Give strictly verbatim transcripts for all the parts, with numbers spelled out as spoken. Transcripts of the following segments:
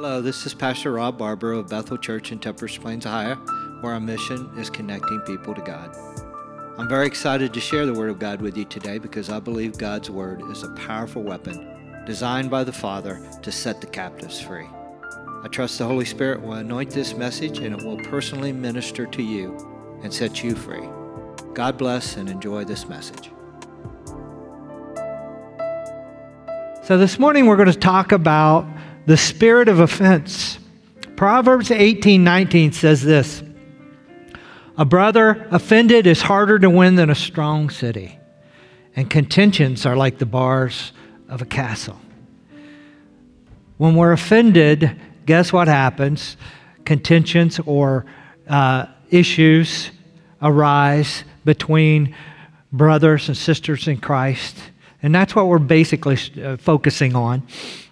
Hello, this is Pastor Rob Barbero of Bethel Church in Temperance Plains, Ohio, where our mission is connecting people to God. I'm very excited to share the Word of God with you today because I believe God's Word is a powerful weapon designed by the Father to set the captives free. I trust the Holy Spirit will anoint this message and it will personally minister to you and set you free. God bless and enjoy this message. So this morning we're going to talk about the spirit of offense. Proverbs eighteen nineteen says this: a brother offended is harder to win than a strong city, and contentions are like the bars of a castle. When we're offended, guess what happens? Contentions or uh, issues arise between brothers and sisters in Christ. And that's what we're basically uh, focusing on.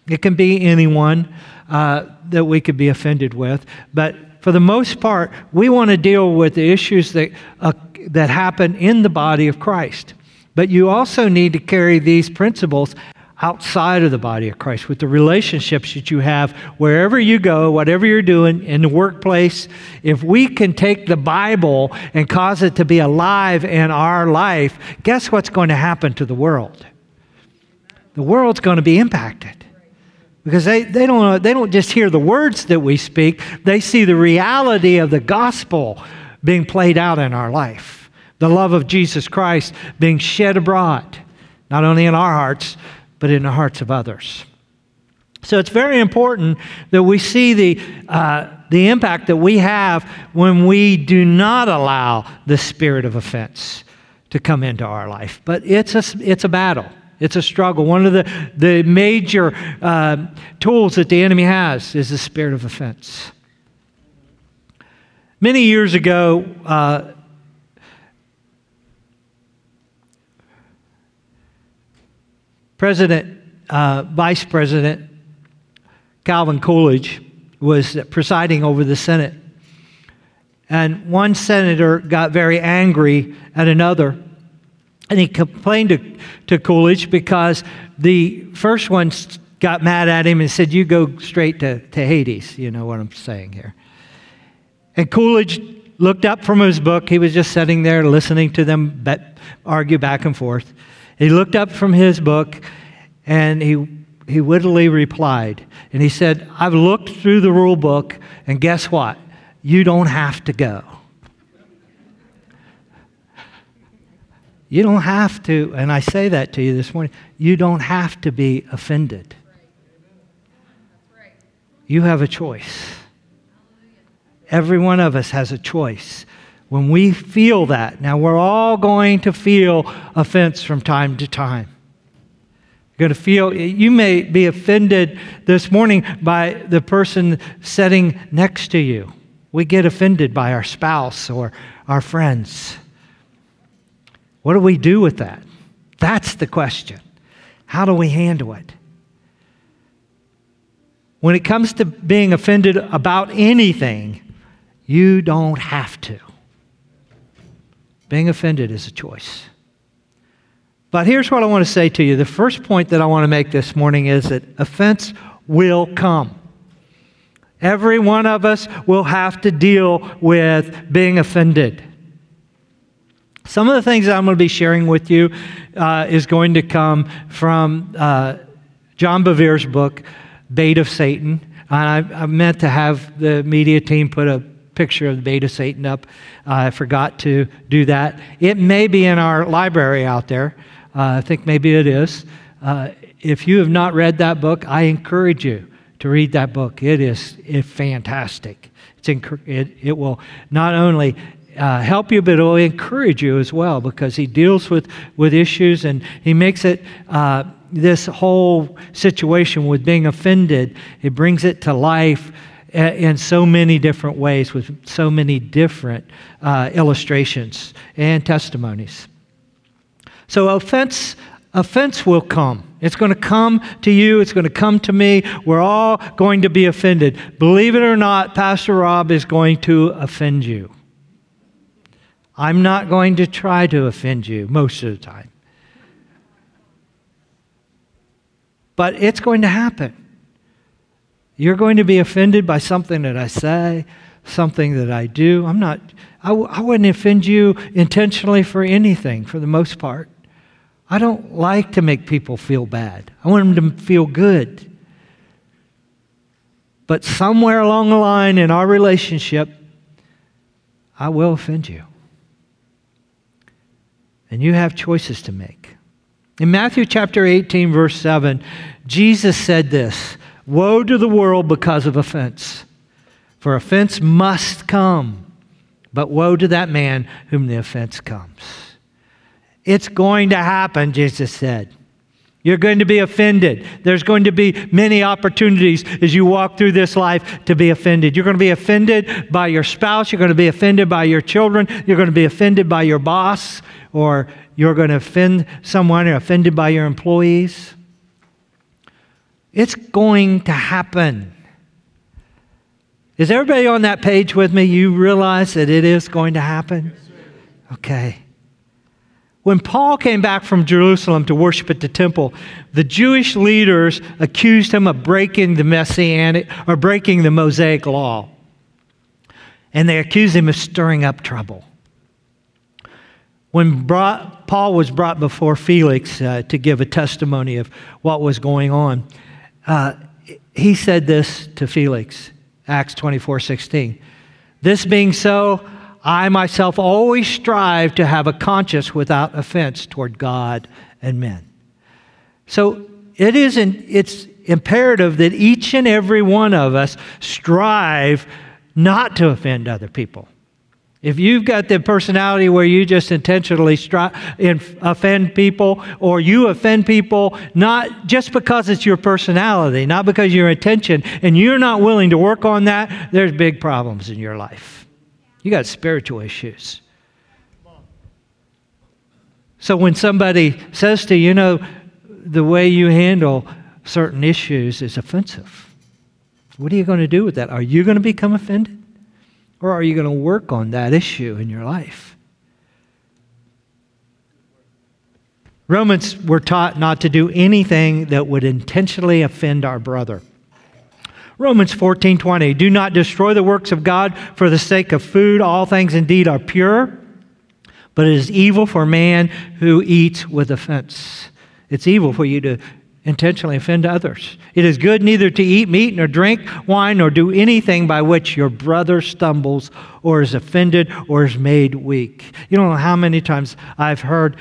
It can be anyone uh, that we could be offended with, but for the most part, we want to deal with the issues that uh, that happen in the body of Christ. But you also need to carry these principles outside of the body of Christ with the relationships that you have wherever you go, whatever you're doing in the workplace. If we can take the Bible and cause it to be alive in our life, guess what's going to happen to the world? The world's going to be impacted. Because they, they don't they don't just hear the words that we speak, they see the reality of the gospel being played out in our life. The love of Jesus Christ being shed abroad, not only in our hearts, but in the hearts of others. So it's very important that we see the uh, the impact that we have when we do not allow the spirit of offense to come into our life. But it's a, it's a battle. It's a struggle. One of the, the major uh, tools that the enemy has is the spirit of offense. Many years ago, uh, President, uh, Vice President Calvin Coolidge was presiding over the Senate. And one senator got very angry at another. And he complained to, to Coolidge because the first one got mad at him and said, "You go straight to, to Hades." You know what I'm saying here. And Coolidge looked up from his book. He was just sitting there listening to them bet, argue back and forth. He looked up from his book and he, he wittily replied. And he said, "I've looked through the rule book and guess what? You don't have to go. You don't have to," and I say that to you this morning, you don't have to be offended. You have a choice. Every one of us has a choice. When we feel that, now we're all going to feel offense from time to time. You're going to feel, you may be offended this morning by the person sitting next to you. We get offended by our spouse or our friends. What do we do with that? That's the question. How do we handle it? When it comes to being offended about anything, you don't have to. Being offended is a choice. But here's what I want to say to you. The first point that I want to make this morning is that offense will come. Every one of us will have to deal with being offended. Some of the things that I'm going to be sharing with you uh, is going to come from uh, John Bevere's book, Bait of Satan. And I, I meant to have the media team put a picture of the Bait of Satan up. Uh, I forgot to do that. It may be in our library out there. Uh, I think maybe it is. Uh, if you have not read that book, I encourage you to read that book. It is it's fantastic. It's inc- it, it will not only Uh, help you, but it will encourage you as well, because he deals with, with issues and he makes it, uh, this whole situation with being offended, it brings it to life in so many different ways with so many different uh, illustrations and testimonies. So offense, offense will come. It's going to come to you. It's going to come to me. We're all going to be offended. Believe it or not, Pastor Rob is going to offend you. I'm not going to try to offend you most of the time. But it's going to happen. You're going to be offended by something that I say, something that I do. I'm not, I, w- I wouldn't offend you intentionally for anything, for the most part. I don't like to make people feel bad. I want them to feel good. But somewhere along the line in our relationship, I will offend you. And you have choices to make. In Matthew chapter eighteen, verse seven, Jesus said this, "Woe to the world because of offense, for offense must come, but woe to that man whom the offense comes." It's going to happen, Jesus said. You're going to be offended. There's going to be many opportunities as you walk through this life to be offended. You're going to be offended by your spouse. You're going to be offended by your children. You're going to be offended by your boss, or you're going to offend someone, or offended by your employees. It's going to happen. Is everybody on that page with me? You realize that it is going to happen? Okay. When Paul came back from Jerusalem to worship at the temple, the Jewish leaders accused him of breaking the Messianic or breaking the Mosaic law. And they accused him of stirring up trouble. When brought, Paul was brought before Felix uh, to give a testimony of what was going on, uh, he said this to Felix, Acts twenty-four sixteen. "This being so, I myself always strive to have a conscience without offense toward God and men." So it is in, it's imperative that each and every one of us strive not to offend other people. If you've got the personality where you just intentionally strive and offend people, or you offend people not just because it's your personality, not because of your intention, and you're not willing to work on that, there's big problems in your life. You got spiritual issues. So when somebody says to you, you know, the way you handle certain issues is offensive, what are you going to do with that? Are you going to become offended? Or are you going to work on that issue in your life? Romans were taught not to do anything that would intentionally offend our brother. Romans fourteen twenty, "Do not destroy the works of God for the sake of food. All things indeed are pure, but it is evil for man who eats with offense." It's evil for you to intentionally offend others. "It is good neither to eat meat nor drink wine nor do anything by which your brother stumbles or is offended or is made weak." You don't know how many times I've heard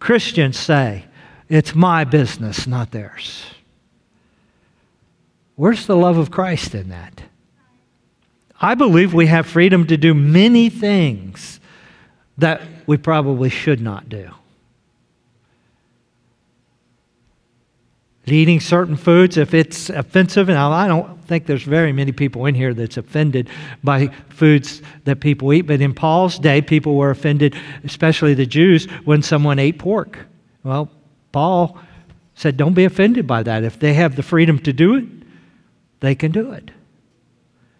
Christians say, "It's my business, not theirs." Where's the love of Christ in that? I believe we have freedom to do many things that we probably should not do. Eating certain foods, if it's offensive, and I don't think there's very many people in here that's offended by foods that people eat, but in Paul's day, people were offended, especially the Jews, when someone ate pork. Well, Paul said, don't be offended by that. If they have the freedom to do it, they can do it.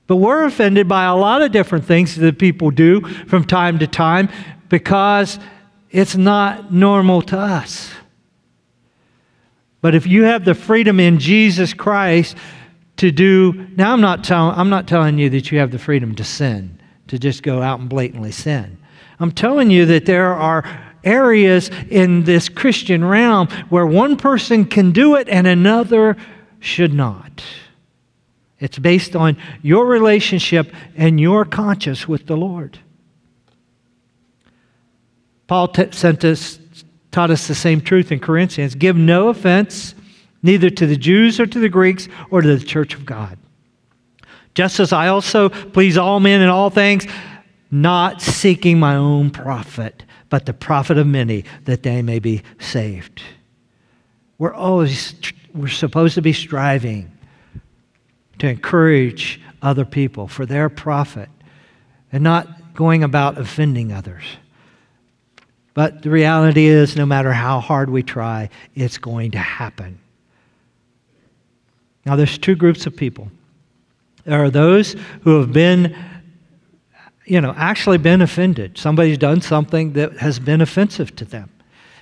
But we're offended by a lot of different things that people do from time to time because it's not normal to us. But if you have the freedom in Jesus Christ to do, now I'm not telling I'm not telling you that you have the freedom to sin, to just go out and blatantly sin. I'm telling you that there are areas in this Christian realm where one person can do it and another should not. It's based on your relationship and your conscience with the Lord. Paul t- sent us, taught us the same truth in Corinthians. Give no offense, neither to the Jews or to the Greeks or to the church of God. Just as I also please all men in all things, not seeking my own profit, but the profit of many, that they may be saved. We're always, we're supposed to be striving to encourage other people for their profit and not going about offending others. But the reality is, no matter how hard we try, it's going to happen. Now, there's two groups of people. There are those who have been, you know, actually been offended. Somebody's done something that has been offensive to them.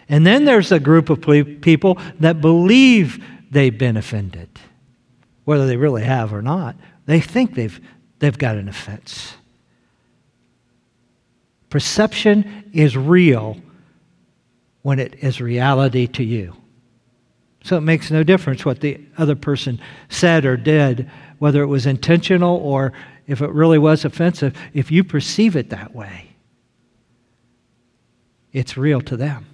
And then there's a group of people that believe they've been offended. whether they really have or not. They think they've they've got an offense. Perception is real when it is reality to you. So it makes no difference what the other person said or did, whether it was intentional or if it really was offensive. If you perceive it that way, it's real to them.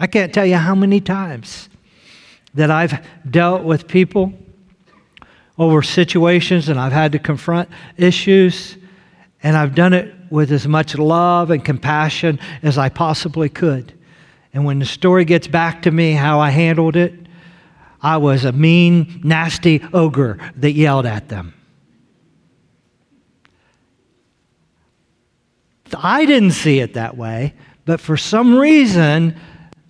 I can't tell you how many times that I've dealt with people over situations and I've had to confront issues, and I've done it with as much love and compassion as I possibly could. And when the story gets back to me, how I handled it, I was a mean, nasty ogre that yelled at them. I didn't see it that way, but for some reason,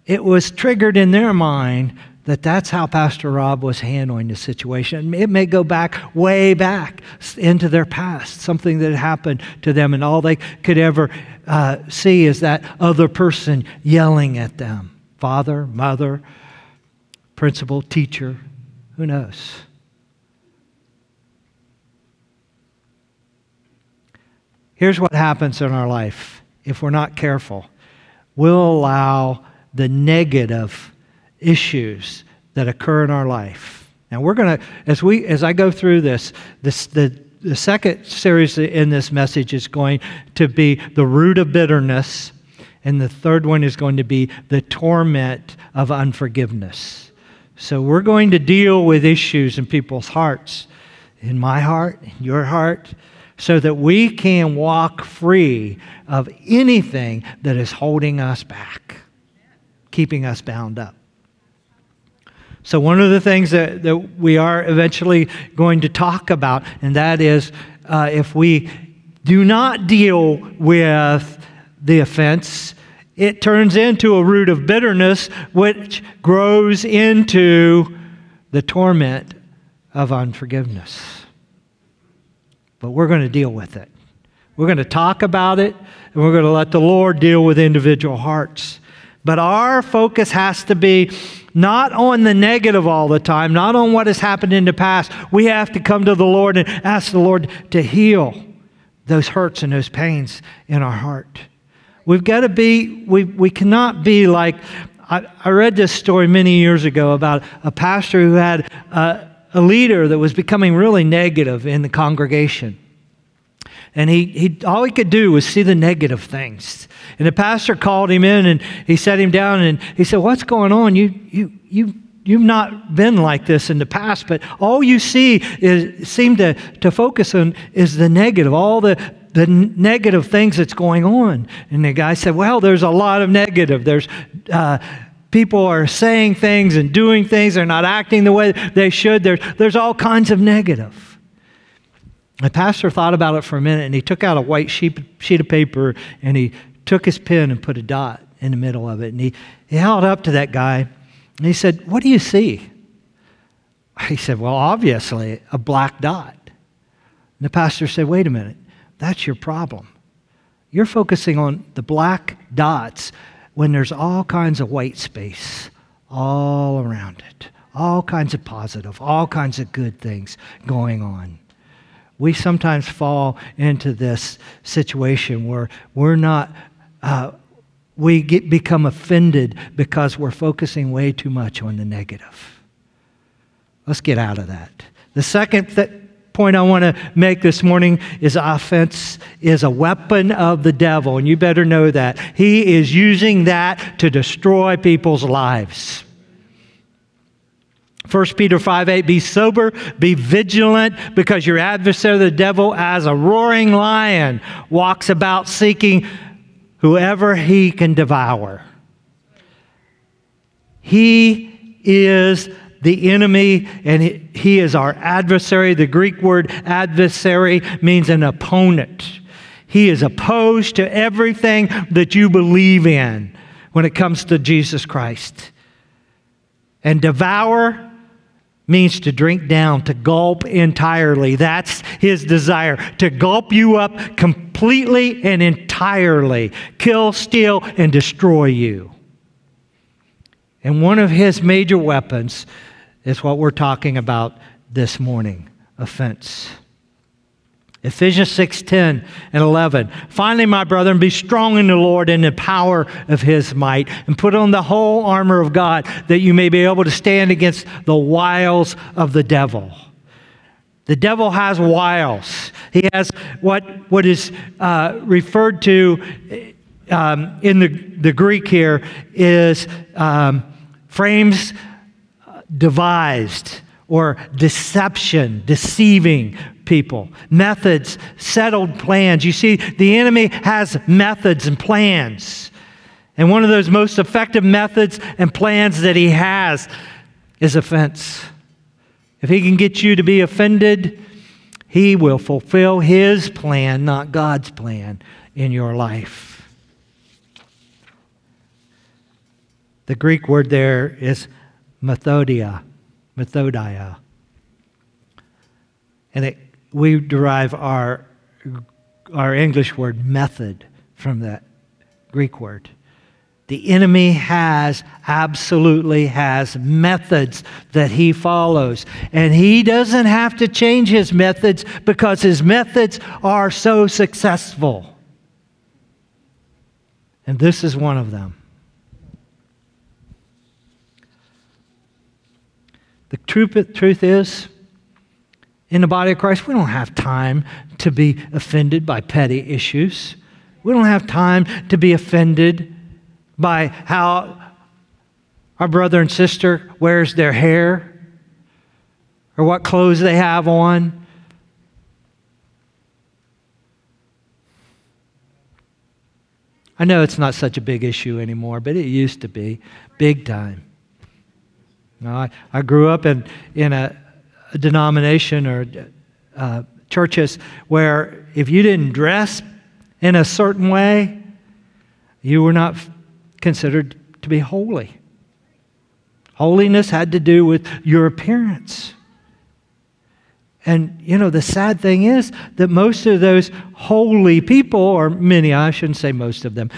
it was triggered in their mind that that's how Pastor Rob was handling the situation. It may go back, way back into their past, something that happened to them, and all they could ever uh, see is that other person yelling at them. Father, mother, principal, teacher, who knows? Here's what happens in our life if we're not careful. We'll allow the negative issues that occur in our life. Now we're going to, as we, as I go through this, this the, the second series in this message is going to be the root of bitterness, and the third one is going to be the torment of unforgiveness. So we're going to deal with issues in people's hearts, in my heart, in your heart, so that we can walk free of anything that is holding us back, keeping us bound up. So one of the things that, that we are eventually going to talk about, and that is uh, if we do not deal with the offense, it turns into a root of bitterness, which grows into the torment of unforgiveness. But we're going to deal with it. We're going to talk about it, and we're going to let the Lord deal with individual hearts. But our focus has to be not on the negative all the time, not on what has happened in the past. We have to come to the Lord and ask the Lord to heal those hurts and those pains in our heart. We've got to be, we we cannot be like, I, I read this story many years ago about a pastor who had a, a leader that was becoming really negative in the congregation. And he, he all he could do was see the negative things. And the pastor called him in, and he sat him down, and he said, "What's going on? You you you you've not been like this in the past, but all you see is seem to, to focus on is the negative, all the the negative things that's going on." And the guy said, "Well, there's a lot of negative. There's uh, people are saying things and doing things. They're not acting the way they should. There's there's all kinds of negative." The pastor thought about it for a minute, and he took out a white sheet, sheet of paper, and he took his pen and put a dot in the middle of it. And he, he held up to that guy, and he said, "What do you see?" He said, "Well, obviously, a black dot." And the pastor said, "Wait a minute, that's your problem. You're focusing on the black dots when there's all kinds of white space all around it, all kinds of positive, all kinds of good things going on." We sometimes fall into this situation where we're not, uh, we get become offended because we're focusing way too much on the negative. Let's get out of that. The second th- point I want to make this morning is offense is a weapon of the devil, and you better know that. He is using that to destroy people's lives. First Peter five eight, "Be sober, be vigilant, because your adversary the devil, as a roaring lion, walks about seeking whoever he can devour." He is the enemy, and he is our adversary. The Greek word adversary means an opponent. He is opposed to everything that you believe in when it comes to Jesus Christ. And devour means to drink down, to gulp entirely. That's his desire, to gulp you up completely and entirely, kill, steal, and destroy you. And one of his major weapons is what we're talking about this morning, offense. Ephesians six, ten, and eleven. Finally, my brethren, be strong in the Lord and the power of his might, and put on the whole armor of God, that you may be able to stand against the wiles of the devil. The devil has wiles. He has what what is uh, referred to um, in the, the Greek here is um, frames devised, or deception, deceiving people. Methods, settled plans. You see, the enemy has methods and plans. And one of those most effective methods and plans that he has is offense. If he can get you to be offended, he will fulfill his plan, not God's plan, in your life. The Greek word there is methodia, methodia. And it, we derive our, our English word method from that Greek word. The enemy has, absolutely has methods that he follows. And he doesn't have to change his methods because his methods are so successful. And this is one of them. The truth, truth is, in the body of Christ, we don't have time to be offended by petty issues. We don't have time to be offended by how our brother and sister wears their hair, or what clothes they have on. I know it's not such a big issue anymore, but it used to be big time. Now, I, I grew up in, in a, a denomination or uh, churches where if you didn't dress in a certain way, you were not considered to be holy. Holiness had to do with your appearance. And, you know, the sad thing is that most of those holy people, or many, I shouldn't say most of them,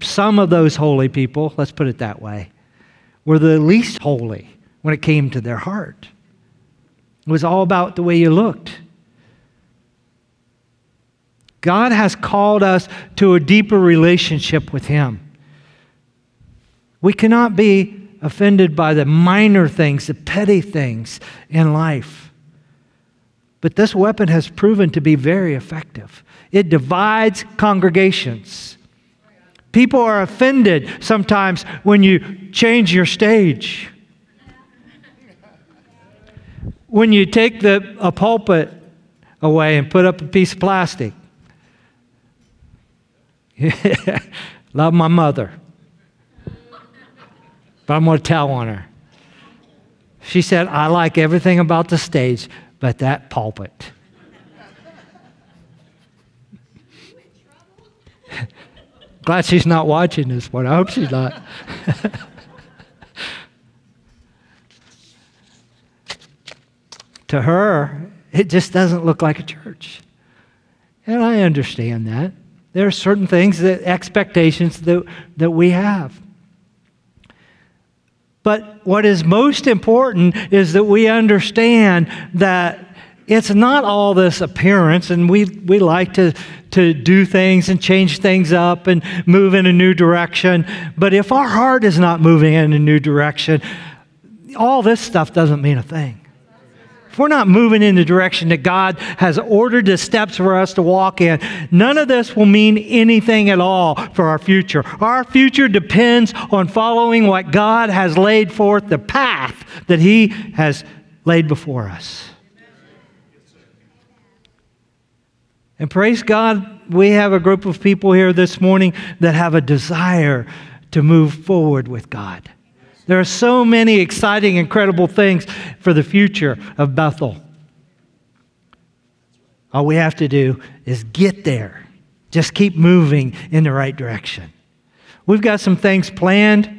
some of those holy people, let's put it that way, were the least holy when it came to their heart. It was all about the way you looked. God has called us to a deeper relationship with Him. We cannot be offended by the minor things, the petty things in life. But this weapon has proven to be very effective. It divides congregations. People are offended sometimes when you change your stage. When you take the, a pulpit away and put up a piece of plastic. Love my mother. But I'm going to tell on her. She said, I like everything about the stage, but that pulpit. Glad she's not watching this one. I hope she's not. To her, it just doesn't look like a church. And I understand that. There are certain things, that expectations that, that we have. But what is most important is that we understand that it's not all this appearance, and we, we like to, to do things and change things up and move in a new direction. But if our heart is not moving in a new direction, all this stuff doesn't mean a thing. If we're not moving in the direction that God has ordered the steps for us to walk in, none of this will mean anything at all for our future. Our future depends on following what God has laid forth, the path that He has laid before us. And praise God, we have a group of people here this morning that have a desire to move forward with God. There are so many exciting, incredible things for the future of Bethel. All we have to do is get there. Just keep moving in the right direction. We've got some things planned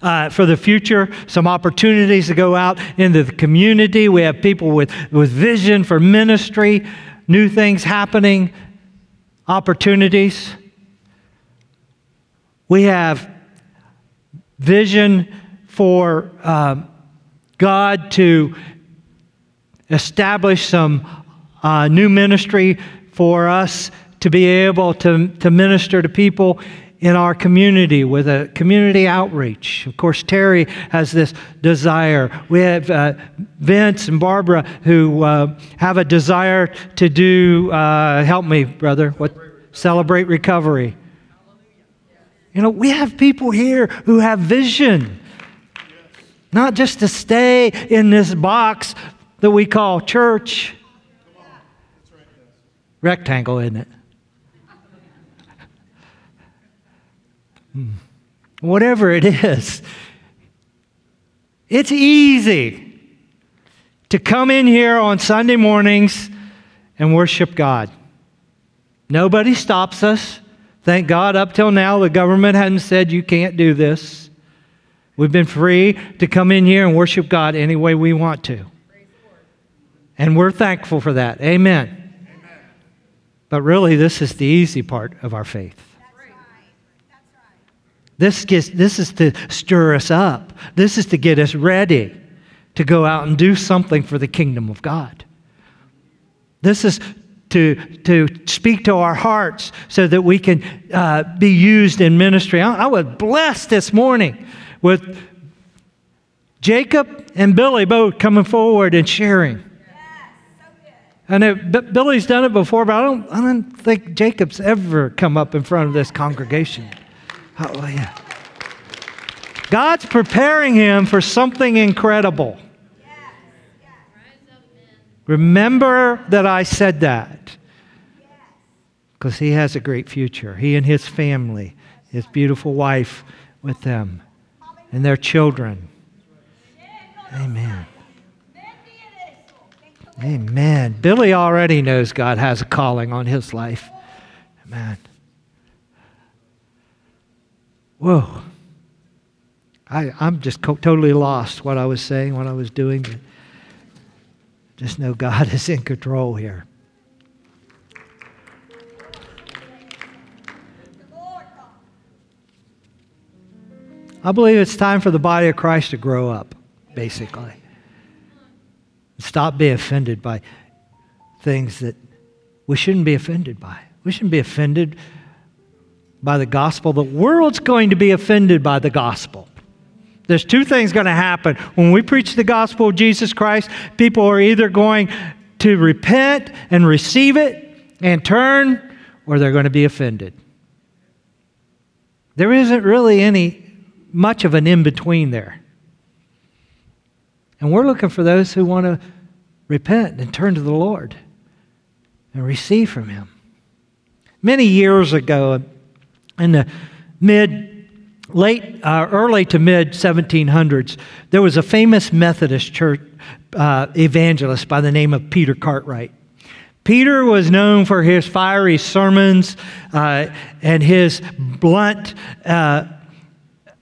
uh, for the future, some opportunities to go out into the community. We have people with, with vision for ministry, new things happening, opportunities. We have vision for um, God to establish some uh, new ministry for us to be able to, to minister to people in our community with a community outreach. Of course, Terry has this desire. We have uh, Vince and Barbara who uh, have a desire to do, uh, help me, brother, what? Celebrate recovery. You know, we have people here who have vision. Not just to stay in this box that we call church. Rectangle, isn't it? Whatever it is, it's easy to come in here on Sunday mornings and worship God. Nobody stops us. Thank God, up till now, the government hadn't said you can't do this. We've been free to come in here and worship God any way we want to. And we're thankful for that. Amen. Amen. But really, this is the easy part of our faith. This gets, this is to stir us up. This is to get us ready to go out and do something for the kingdom of God. This is to, to speak to our hearts so that we can uh, be used in ministry. I, I was blessed this morning with Jacob and Billy both coming forward and sharing. Yes, so good. I know B- Billy's done it before, but I don't, I don't think Jacob's ever come up in front of this congregation. Oh, yeah. God's preparing him for something incredible. Yes, yes. Remember that I said that. Because he has a great future. He and his family, his beautiful wife with them, and their children. Amen. Amen. Billy already knows God has a calling on his life. Amen. Whoa, I, I'm just co- totally lost what I was saying, what I was doing. But just know God is in control here. I believe it's time for the body of Christ to grow up, basically. Stop being offended by things that we shouldn't be offended by. We shouldn't be offended by the gospel. The world's going to be offended by the gospel. There's two things going to happen. When we preach the gospel of Jesus Christ, people are either going to repent and receive it and turn, or they're going to be offended. There isn't really any much of an in-between there. And we're looking for those who want to repent and turn to the Lord and receive from Him. Many years ago, in the mid, late, uh, early to mid seventeen hundreds, there was a famous Methodist church uh, evangelist by the name of Peter Cartwright. Peter was known for his fiery sermons uh, and his blunt uh,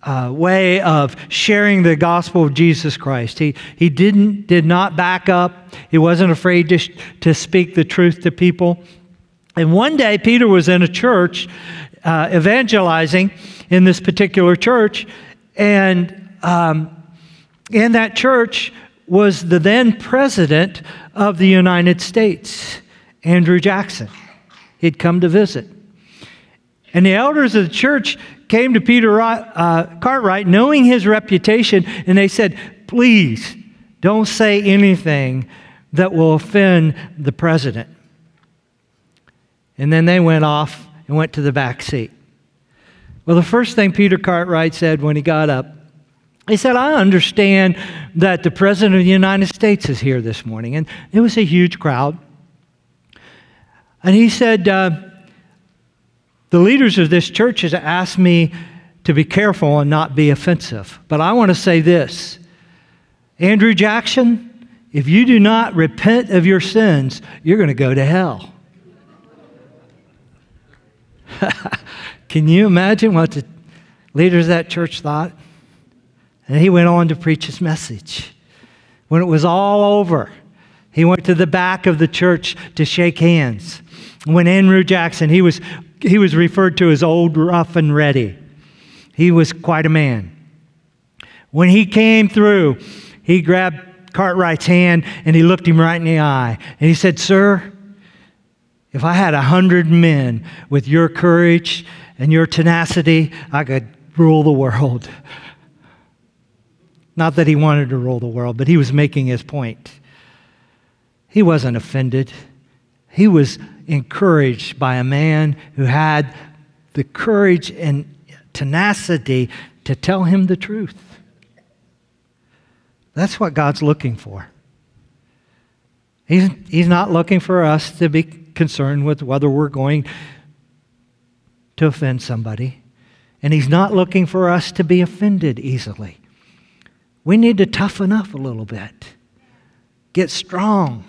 uh, way of sharing the gospel of Jesus Christ. He he didn't did not back up. He wasn't afraid to sh- to speak the truth to people. And one day, Peter was in a church. Uh, evangelizing in this particular church, and um, in that church was the then president of the United States, Andrew Jackson. He'd come to visit. And the elders of the church came to Peter uh, Cartwright, knowing his reputation, and they said, "Please don't say anything that will offend the president." And then they went off and went to the back seat. Well, the first thing Peter Cartwright said when he got up, he said, "I understand that the President of the United States is here this morning." And it was a huge crowd. And he said, uh, "The leaders of this church has asked me to be careful and not be offensive. But I want to say this. Andrew Jackson, if you do not repent of your sins, you're going to go to hell." Can you imagine what the leaders of that church thought? And he went on to preach his message. When it was all over, he went to the back of the church to shake hands. When Andrew Jackson, he was he was referred to as old rough and ready. He was quite a man. When he came through, he grabbed Cartwright's hand and he looked him right in the eye. And he said, "Sir, if I had a hundred men with your courage and your tenacity, I could rule the world." Not that he wanted to rule the world, but he was making his point. He wasn't offended. He was encouraged by a man who had the courage and tenacity to tell him the truth. That's what God's looking for. He's, he's not looking for us to be concerned with whether we're going to offend somebody. And he's not looking for us to be offended easily. We need to toughen up a little bit. Get strong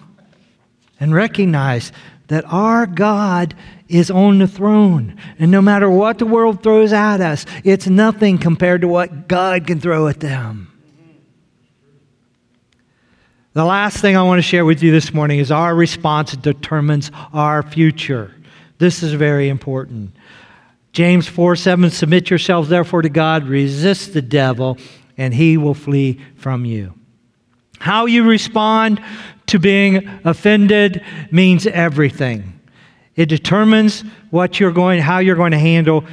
and recognize that our God is on the throne. And no matter what the world throws at us, it's nothing compared to what God can throw at them. The last thing I want to share with you this morning is our response determines our future. This is very important. James four seven, "Submit yourselves therefore to God, resist the devil, and he will flee from you." How you respond to being offended means everything. It determines what you're going, how you're going to handle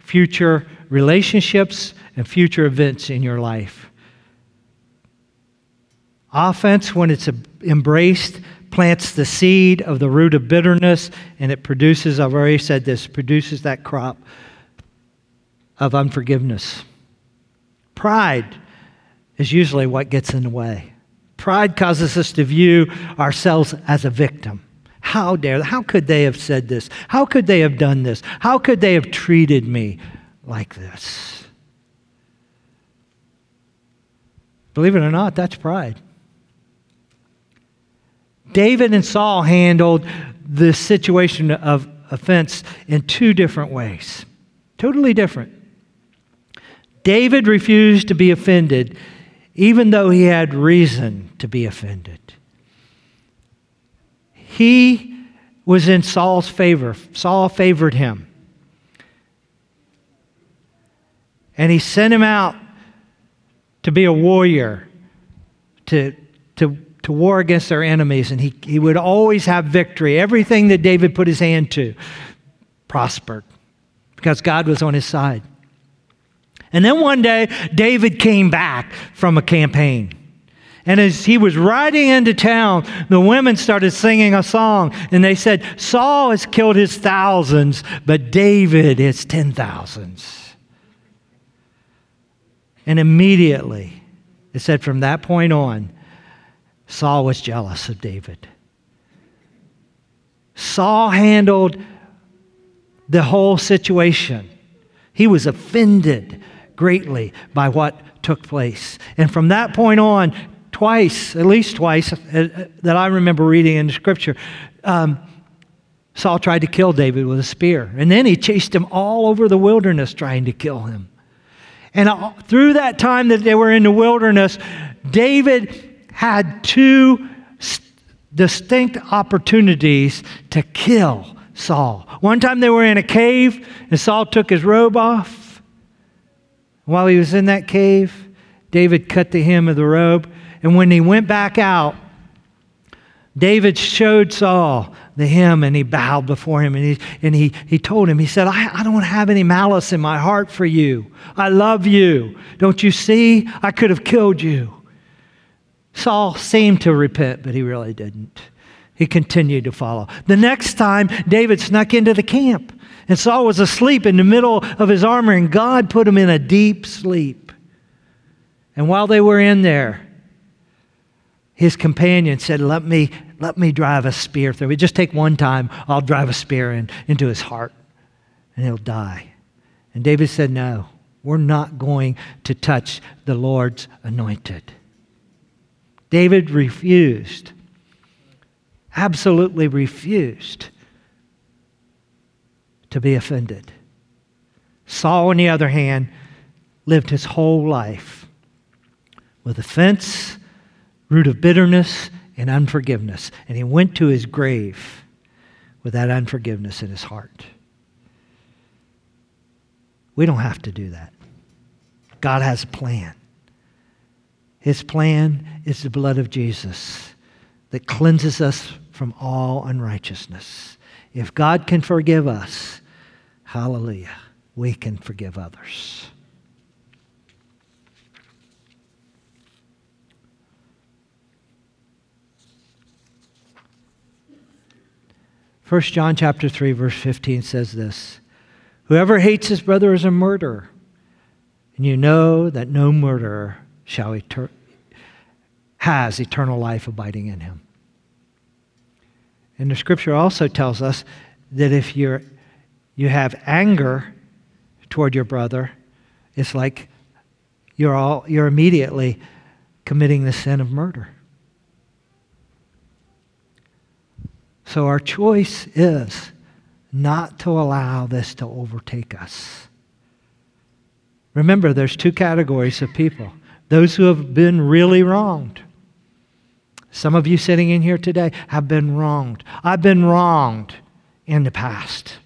future relationships and future events in your life. Offense, when it's embraced, plants the seed of the root of bitterness, and it produces, I've already said this, produces that crop of unforgiveness. Pride is usually what gets in the way. Pride causes us to view ourselves as a victim. How dare, how could they have said this? How could they have done this? How could they have treated me like this? Believe it or not, that's pride. David and Saul handled the situation of offense in two different ways. Totally different. David refused to be offended, even though he had reason to be offended. He was in Saul's favor. Saul favored him. And he sent him out to be a warrior, to, to to war against their enemies, and he, he would always have victory. Everything that David put his hand to prospered because God was on his side. And then one day, David came back from a campaign. And as he was riding into town, the women started singing a song, and they said, "Saul has killed his thousands, but David his ten thousands." And immediately, it said from that point on, Saul was jealous of David. Saul handled the whole situation. He was offended greatly by what took place. And from that point on, twice, at least twice, uh, that I remember reading in the scripture, um, Saul tried to kill David with a spear. And then he chased him all over the wilderness trying to kill him. And uh, through that time that they were in the wilderness, David had two st- distinct opportunities to kill Saul. One time they were in a cave, and Saul took his robe off. While he was in that cave, David cut the hem of the robe. And when he went back out, David showed Saul the hem, and he bowed before him. And he and he, he told him, he said, I, I don't have any malice in my heart for you. I love you. Don't you see? I could have killed you." Saul seemed to repent, but he really didn't. He continued to follow. The next time, David snuck into the camp, and Saul was asleep in the middle of his armor, and God put him in a deep sleep. And while they were in there, his companion said, let me, let me drive a spear through it. Just take one time, I'll drive a spear in, into his heart, and he'll die. And David said, no, we're not going to touch the Lord's anointed. David refused, absolutely refused to be offended. Saul, on the other hand, lived his whole life with offense, root of bitterness, and unforgiveness. And he went to his grave with that unforgiveness in his heart. We don't have to do that. God has a plan. His plan is the blood of Jesus that cleanses us from all unrighteousness. If God can forgive us, hallelujah, we can forgive others. First John chapter three, verse fifteen says this, "Whoever hates his brother is a murderer, and you know that no murderer shall eter- has eternal life abiding in him." And the scripture also tells us that if you're, you have anger toward your brother, it's like you're, all, you're immediately committing the sin of murder. So our choice is not to allow this to overtake us. Remember, there's two categories of people. Those who have been really wronged. Some of you sitting in here today have been wronged. I've been wronged in the past.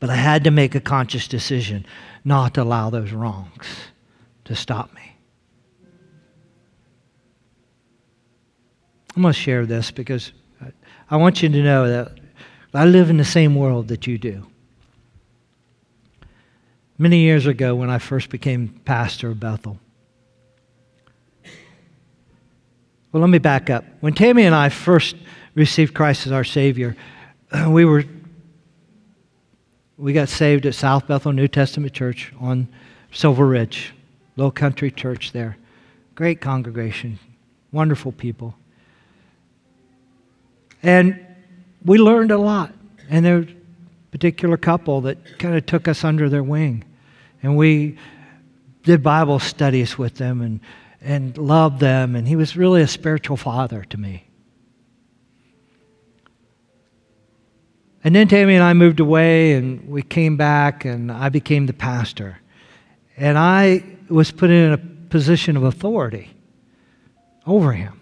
But I had to make a conscious decision not to allow those wrongs to stop me. I'm going to share this because I want you to know that I live in the same world that you do. Many years ago when I first became pastor of Bethel. Well, let me back up. When Tammy and I first received Christ as our Savior, we were we got saved at South Bethel New Testament Church on Silver Ridge, little country church there. Great congregation, wonderful people. And we learned a lot. And there was a particular couple that kind of took us under their wing. And we did Bible studies with them and, and loved them. And he was really a spiritual father to me. And then Tammy and I moved away and we came back and I became the pastor. And I was put in a position of authority over him.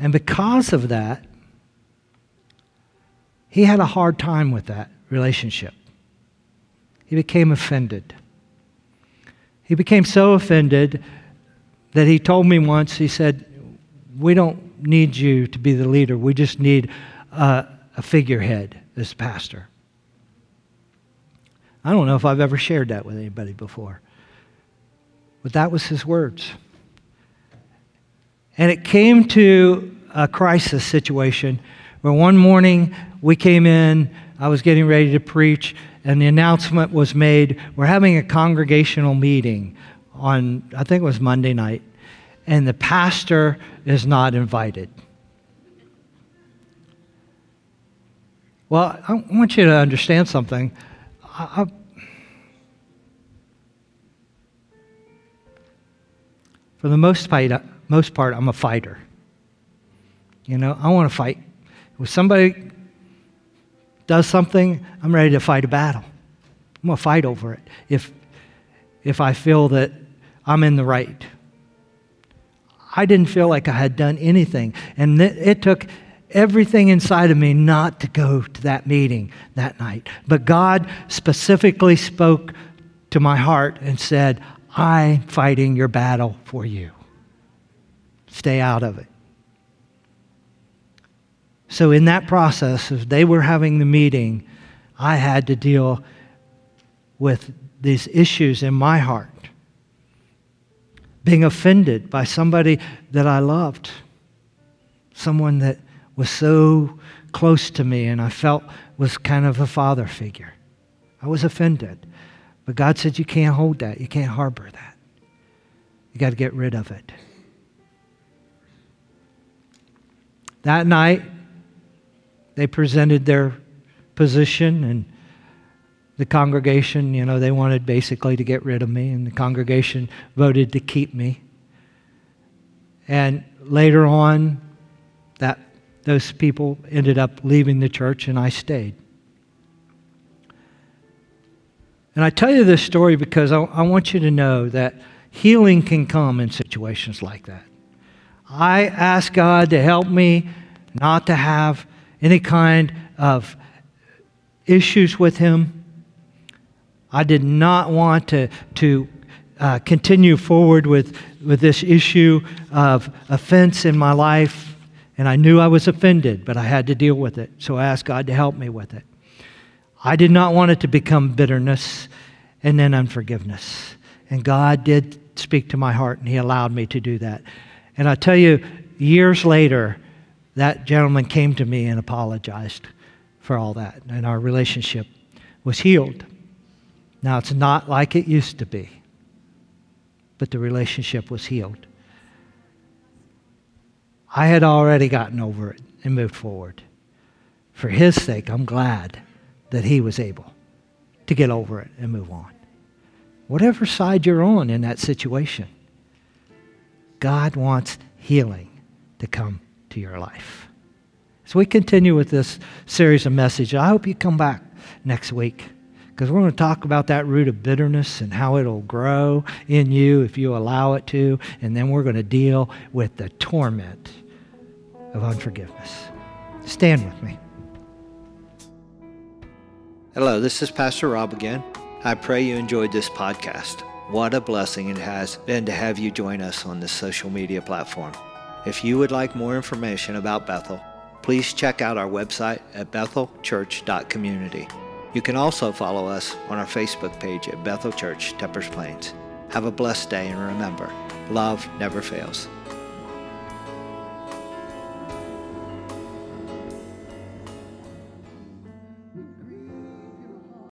And because of that, he had a hard time with that relationship. He became offended. He became so offended that he told me once, he said, "We don't need you to be the leader. We just need uh, a figurehead as pastor." I don't know if I've ever shared that with anybody before. But that was his words. And it came to a crisis situation where one morning we came in, I was getting ready to preach, and the announcement was made, we're having a congregational meeting on, I think it was Monday night, and the pastor is not invited. Well, I want you to understand something. I, I, for the most part, I, most part, I'm a fighter. You know, I want to fight. When somebody does something, I'm ready to fight a battle. I'm going to fight over it if, if I feel that I'm in the right. I didn't feel like I had done anything. And th- it took everything inside of me not to go to that meeting that night. But God specifically spoke to my heart and said, "I'm fighting your battle for you. Stay out of it." So in that process, as they were having the meeting, I had to deal with these issues in my heart. Being offended by somebody that I loved. Someone that was so close to me and I felt was kind of a father figure. I was offended. But God said, "You can't hold that. You can't harbor that. You got to get rid of it." That night, they presented their position and the congregation, you know, they wanted basically to get rid of me and the congregation voted to keep me. And later on, that those people ended up leaving the church and I stayed. And I tell you this story because I, I want you to know that healing can come in situations like that. I ask God to help me not to have any kind of issues with Him. I did not want to to uh, continue forward with, with this issue of offense in my life. And I knew I was offended, but I had to deal with it. So I asked God to help me with it. I did not want it to become bitterness and then unforgiveness. And God did speak to my heart, and He allowed me to do that. And I tell you, years later, that gentleman came to me and apologized for all that. And our relationship was healed. Now, it's not like it used to be, but the relationship was healed. I had already gotten over it and moved forward. For his sake, I'm glad that he was able to get over it and move on. Whatever side you're on in that situation, God wants healing to come to your life. As we continue with this series of messages, I hope you come back next week, because we're going to talk about that root of bitterness and how it'll grow in you if you allow it to, and then we're going to deal with the torment of unforgiveness. Stand with me. Hello, this is Pastor Rob again. I pray you enjoyed this podcast. What a blessing it has been to have you join us on this social media platform. If you would like more information about Bethel, please check out our website at bethel church dot community. You can also follow us on our Facebook page at Bethel Church, Temperance Plains. Have a blessed day, and remember, love never fails.